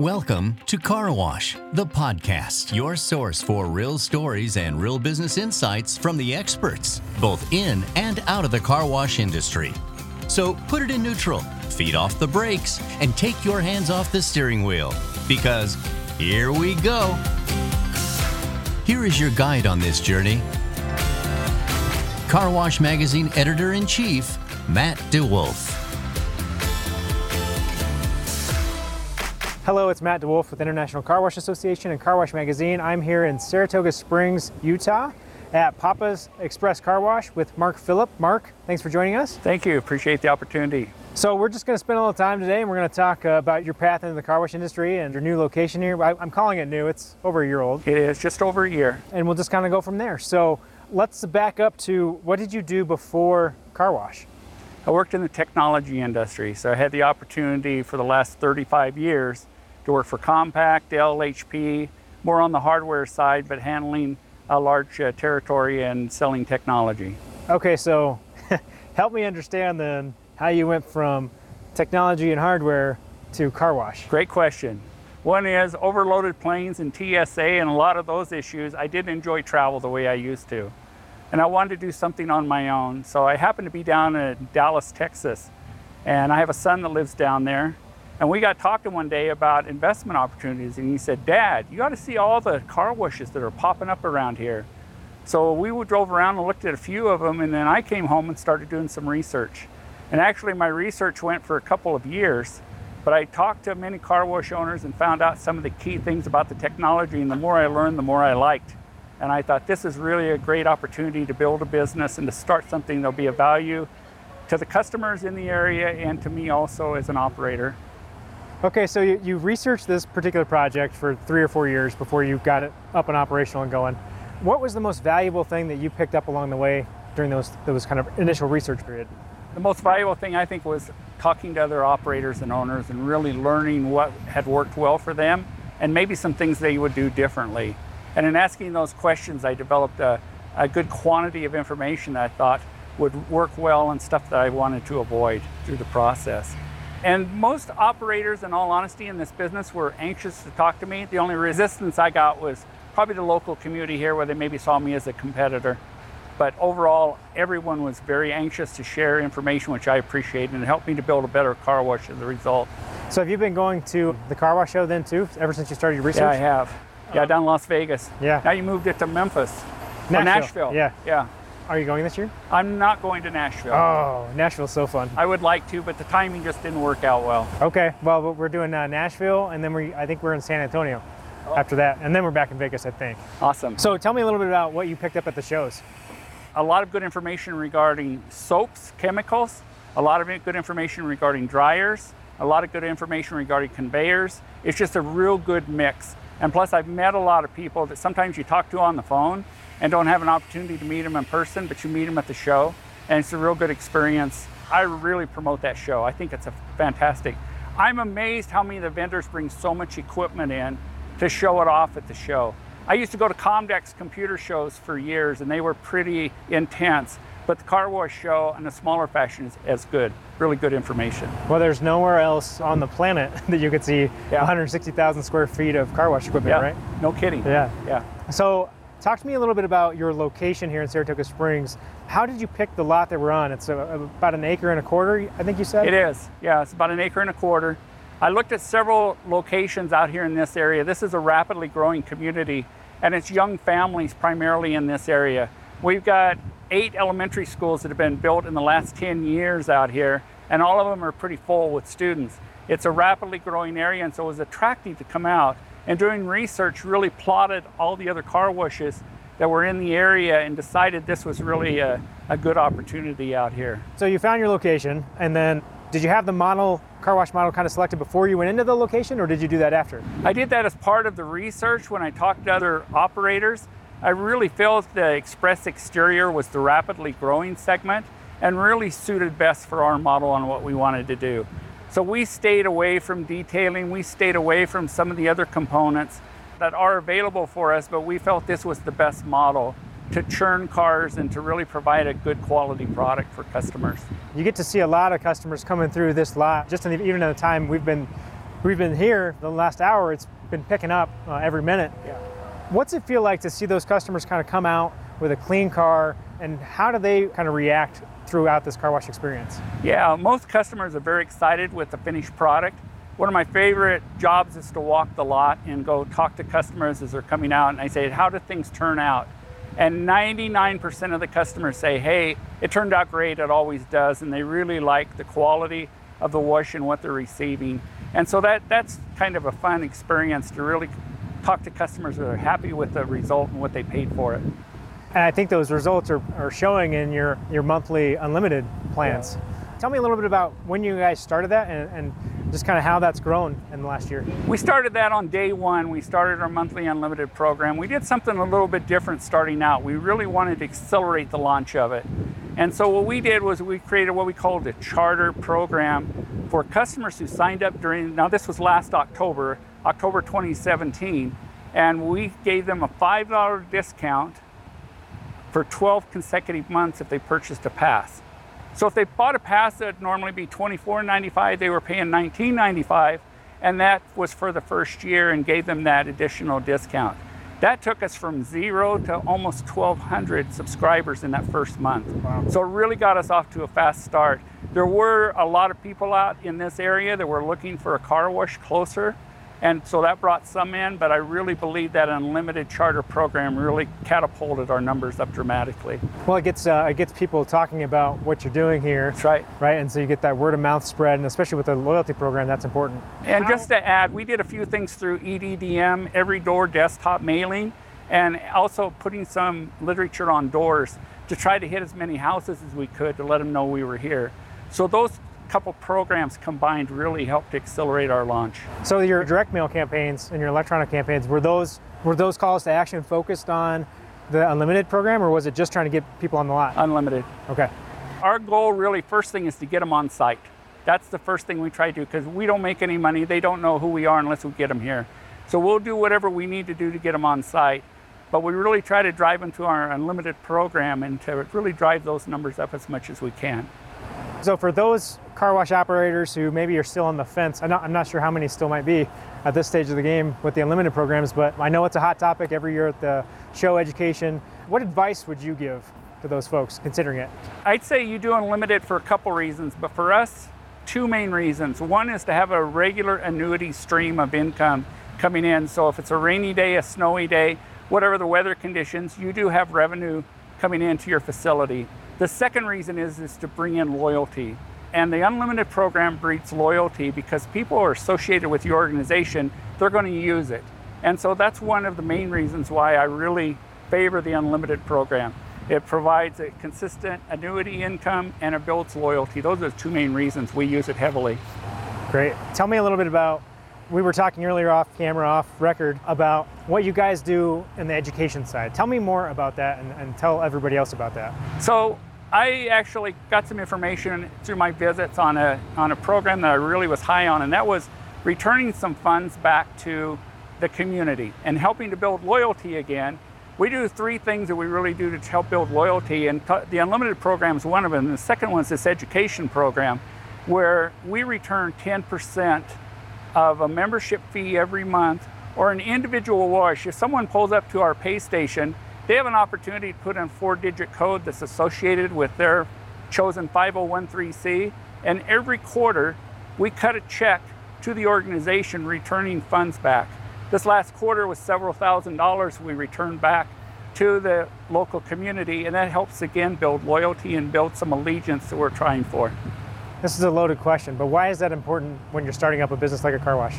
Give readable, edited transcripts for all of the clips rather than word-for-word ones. Welcome to Car Wash, the podcast, your source for real stories and real business insights from the experts, both in and out of the car wash industry. So put it in neutral, feet off the brakes, and take your hands off the steering wheel, because here we go. Here is your guide on this journey, Car Wash Magazine Editor-in-Chief, Matt DeWolf. Hello, it's Matt DeWolf with International Car Wash Association and Car Wash Magazine. I'm here in Saratoga Springs, Utah at Papa's Express Car Wash with Mark Phillip. Mark, thanks for joining us. Thank you, appreciate the opportunity. So we're just gonna spend a little time today and we're gonna talk about your path into the car wash industry and your new location here. I'm calling it new, it's over a year old. It is, just over a year. And we'll just kind of go from there. So let's back up to, what did you do before car wash? I worked in the technology industry, so I had the opportunity for the last 35 years to work for Compaq, Dell, HP, more on the hardware side, but handling a large territory and selling technology. Okay, so help me understand then how you went from technology and hardware to car wash. Great question. One is overloaded planes and TSA and a lot of those issues. I didn't enjoy travel the way I used to, and I wanted to do something on my own. So I happened to be down in Dallas, Texas, and I have a son that lives down there. And we got talking one day about investment opportunities, and he said, "Dad, you got to see all the car washes that are popping up around here." So we drove around and looked at a few of them, and then I came home and started doing some research. And actually my research went for a couple of years, but I talked to many car wash owners and found out some of the key things about the technology, and the more I learned, the more I liked. And I thought this is really a great opportunity to build a business and to start something that'll be of value to the customers in the area and to me also as an operator. Okay, so you researched this particular project for 3 or 4 years before you got it up and operational and going. What was the most valuable thing that you picked up along the way during those kind of initial research period? The most valuable thing I think was talking to other operators and owners and really learning what had worked well for them and maybe some things they would do differently. And in asking those questions, I developed a good quantity of information that I thought would work well and stuff that I wanted to avoid through the process. And most operators, in all honesty, in this business were anxious to talk to me. The only resistance I got was probably the local community here where they maybe saw me as a competitor. But overall, everyone was very anxious to share information, which I appreciated, and it helped me to build a better car wash as a result. So have you been going to the car wash show then too, ever since you started your research? Yeah, I have. Yeah, down in Las Vegas. Yeah. Now you moved it to Memphis. Nashville. Yeah. Yeah. Are you going this year? I'm not going to Nashville. Oh, Nashville's so fun. I would like to, but the timing just didn't work out well. Okay, well, we're doing Nashville, and then I think we're in San Antonio after that, and then we're back in Vegas, I think. Awesome. So tell me a little bit about what you picked up at the shows. A lot of good information regarding soaps, chemicals, a lot of good information regarding dryers, a lot of good information regarding conveyors. It's just a real good mix. And plus, I've met a lot of people that sometimes you talk to on the phone and don't have an opportunity to meet them in person, but you meet them at the show, and it's a real good experience. I really promote that show. I think it's a fantastic. I'm amazed how many of the vendors bring so much equipment in to show it off at the show. I used to go to Comdex computer shows for years, and they were pretty intense, but the car wash show in a smaller fashion is as good. Really good information. Well, there's nowhere else on the planet that you could see 160,000 square feet of car wash equipment, right? No kidding. Yeah. So talk to me a little bit about your location here in Saratoga Springs. How did you pick the lot that we're on? It's about an acre and a quarter, I think you said? It is, yeah, it's about an acre and a quarter. I looked at several locations out here in this area. This is a rapidly growing community, and it's young families primarily in this area. We've got 8 elementary schools that have been built in the last 10 years out here, and all of them are pretty full with students. It's a rapidly growing area, and so it was attractive to come out. And doing research, really plotted all the other car washes that were in the area and decided this was really a good opportunity out here. So you found your location, and then did you have the model, car wash model, kind of selected before you went into the location, or did you do that after? I did that as part of the research when I talked to other operators. I really felt the Express Exterior was the rapidly growing segment and really suited best for our model on what we wanted to do. So we stayed away from detailing, we stayed away from some of the other components that are available for us, but we felt this was the best model to churn cars and to really provide a good quality product for customers. You get to see a lot of customers coming through this lot, just even in the time we've been we've been here the last hour, it's been picking up every minute. Yeah. What's it feel like to see those customers kind of come out with a clean car, and how do they kind of react throughout this car wash experience? Yeah, most customers are very excited with the finished product. One of my favorite jobs is to walk the lot and go talk to customers as they're coming out, and I say, how did things turn out? And 99% of the customers say, hey, it turned out great, it always does, and they really like the quality of the wash and what they're receiving. And so that's kind of a fun experience to really talk to customers that are happy with the result and what they paid for it. And I think those results are showing in your monthly unlimited plans. Yeah. Tell me a little bit about when you guys started that and just kind of how that's grown in the last year. We started that on day one. We started our monthly unlimited program. We did something a little bit different starting out. We really wanted to accelerate the launch of it. And so what we did was we created what we called a charter program for customers who signed up during, now this was last October, October 2017, and we gave them a $5 discount for 12 consecutive months if they purchased a pass. So if they bought a pass that would normally be $24.95, they were paying $19.95, and that was for the first year and gave them that additional discount. That took us from zero to almost 1,200 subscribers in that first month. Wow. So it really got us off to a fast start. There were a lot of people out in this area that were looking for a car wash closer, and so that brought some in, but I really believe that unlimited charter program really catapulted our numbers up dramatically. Well, it gets people talking about what you're doing here. That's right. Right, and so you get that word of mouth spread, and especially with the loyalty program, that's important. And just to add, we did a few things through EDDM, every door desktop mailing, and also putting some literature on doors to try to hit as many houses as we could to let them know we were here. So those couple programs combined really helped accelerate our launch. So your direct mail campaigns and your electronic campaigns, were those calls to action focused on the unlimited program, or was it just trying to get people on the lot? Unlimited. Okay. Our goal really, first thing, is to get them on site. That's the first thing we try to do, because we don't make any money. They don't know who we are unless we get them here. So we'll do whatever we need to do to get them on site. But we really try to drive them to our unlimited program and to really drive those numbers up as much as we can. So for those car wash operators who maybe are still on the fence, I'm not sure how many still might be at this stage of the game with the unlimited programs, but I know it's a hot topic every year at the show education. What advice would you give to those folks considering it? I'd say you do unlimited for a couple reasons, but for us, two main reasons. One is to have a regular annuity stream of income coming in. So if it's a rainy day, a snowy day, whatever the weather conditions, you do have revenue coming into your facility. The second reason is to bring in loyalty. And the unlimited program breeds loyalty because people are associated with your organization, they're going to use it. And so that's one of the main reasons why I really favor the unlimited program. It provides a consistent annuity income and it builds loyalty. Those are the two main reasons we use it heavily. Great. Tell me a little bit about, we were talking earlier off camera, off record, about what you guys do in the education side. Tell me more about that and tell everybody else about that. So I actually got some information through my visits on a program that I really was high on, and that was returning some funds back to the community and helping to build loyalty again. We do three things that we really do to help build loyalty, and the unlimited program is one of them. The second one is this education program where we return 10% of a membership fee every month or an individual wash. If someone pulls up to our pay station, they have an opportunity to put in 4-digit code that's associated with their chosen 5013c, and every quarter we cut a check to the organization returning funds back. This last quarter was several $1,000s we returned back to the local community, and that helps again build loyalty and build some allegiance that we're trying for. This is a loaded question, but why is that important when you're starting up a business like a car wash?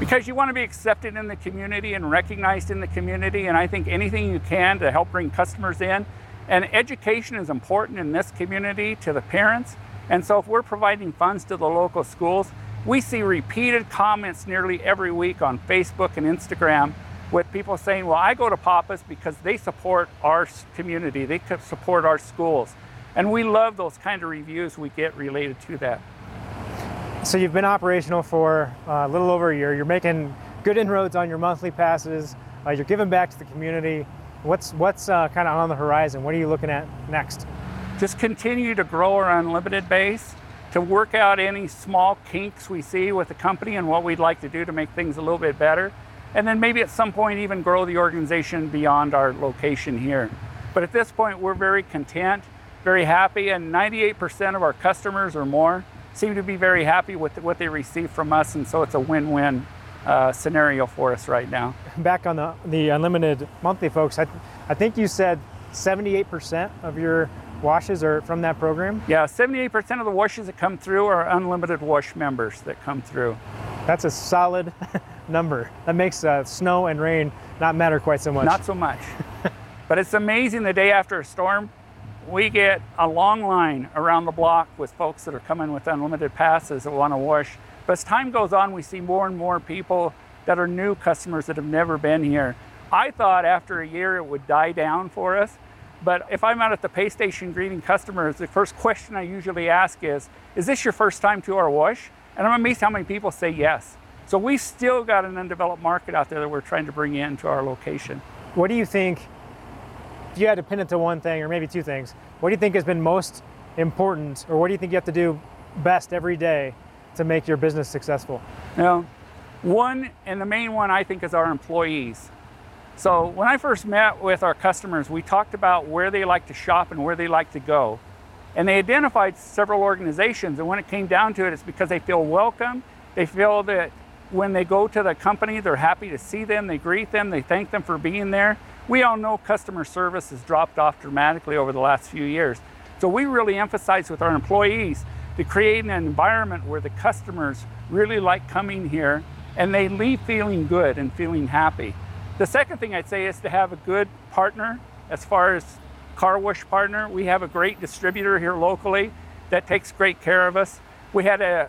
Because you want to be accepted in the community and recognized in the community, and I think anything you can to help bring customers in. And education is important in this community to the parents. And so if we're providing funds to the local schools, we see repeated comments nearly every week on Facebook and Instagram with people saying, well, I go to Papa's because they support our community, they support our schools. And we love those kind of reviews we get related to that. So you've been operational for a little over a year. You're making good inroads on your monthly passes. You're giving back to the community. What's kind of on the horizon? What are you looking at next? Just continue to grow our unlimited base to work out any small kinks we see with the company and what we'd like to do to make things a little bit better. And then maybe at some point even grow the organization beyond our location here. But at this point, we're very content, very happy, and 98% of our customers or more seem to be very happy with what they receive from us, and so it's a win-win scenario for us right now. Back on the unlimited monthly, folks, I think you said 78% of your washes are from that program? Yeah, 78% of the washes that come through are unlimited wash members that come through. That's a solid number. That makes snow and rain not matter quite so much. Not so much. But it's amazing, the day after a storm, we get a long line around the block with folks that are coming with unlimited passes that want to wash. But as time goes on, we see more and more people that are new customers that have never been here. I thought after a year it would die down for us, but if I'm out at the pay station greeting customers, the first question I usually ask is this your first time to our wash? And I'm amazed how many people say yes. So we've still got an undeveloped market out there that we're trying to bring into our location. What do you think, if you had to pin it to one thing or maybe two things, what do you think has been most important, or what do you think you have to do best every day to make your business successful? Now, one, and the main one I think, is our employees. So when I first met with our customers, we talked about where they like to shop and where they like to go. And they identified several organizations, and when it came down to it, it's because they feel welcome. They feel that when they go to the company, they're happy to see them, they greet them, they thank them for being there. We all know customer service has dropped off dramatically over the last few years. So we really emphasize with our employees to create an environment where the customers really like coming here and they leave feeling good and feeling happy. The second thing I'd say is to have a good partner as far as car wash partner. We have a great distributor here locally that takes great care of us. We had a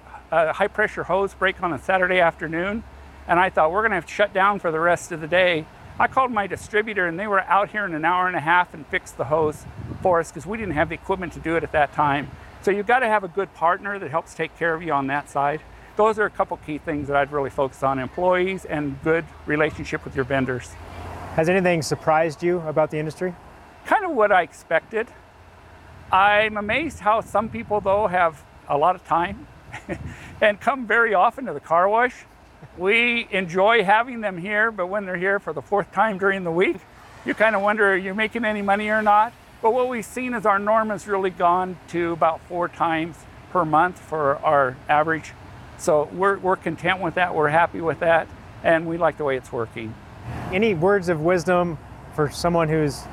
high pressure hose break on a Saturday afternoon, and I thought we're gonna have to shut down for the rest of the day. I called my distributor and they were out here in an hour and a half and fixed the hose for us because we didn't have the equipment to do it at that time. So you've got to have a good partner that helps take care of you on that side. Those are a couple key things that I'd really focus on: employees and good relationship with your vendors. Has anything surprised you about the industry? Kind of what I expected. I'm amazed how some people, though, have a lot of time and come very often to the car wash. We enjoy having them here, but when they're here for the fourth time during the week, you kind of wonder, are you making any money or not? But what we've seen is our norm has really gone to about 4 times per month for our average. So we're content with that, we're happy with that, and we like the way it's working. Any words of wisdom for someone who's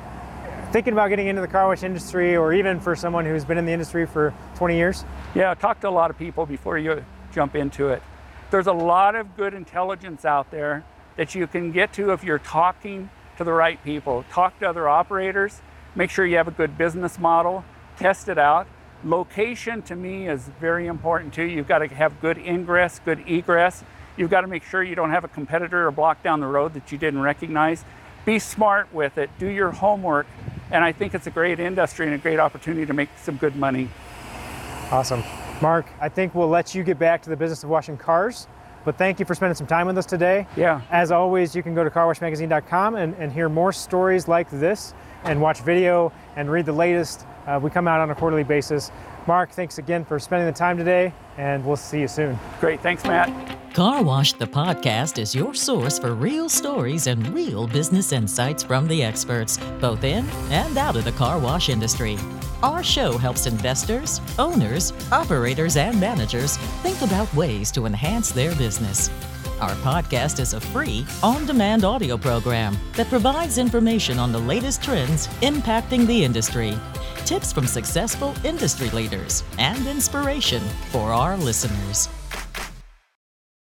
thinking about getting into the car wash industry, or even for someone who's been in the industry for 20 years? Yeah, talk to a lot of people before you jump into it. There's a lot of good intelligence out there that you can get to if you're talking to the right people. Talk to other operators, make sure you have a good business model, test it out. Location, to me, is very important too. You've got to have good ingress, good egress. You've got to make sure you don't have a competitor or block down the road that you didn't recognize. Be smart with it, do your homework, and I think it's a great industry and a great opportunity to make some good money. Awesome. Mark, I think we'll let you get back to the business of washing cars, but thank you for spending some time with us today. Yeah. As always, you can go to carwashmagazine.com and hear more stories like this and watch video and read the latest. We come out on a quarterly basis. Mark, thanks again for spending the time today, and we'll see you soon. Great. Thanks, Matt. Car Wash the Podcast is your source for real stories and real business insights from the experts, both in and out of the car wash industry. Our show helps investors, owners, operators, and managers think about ways to enhance their business. Our podcast is a free, on-demand audio program that provides information on the latest trends impacting the industry, tips from successful industry leaders, and inspiration for our listeners.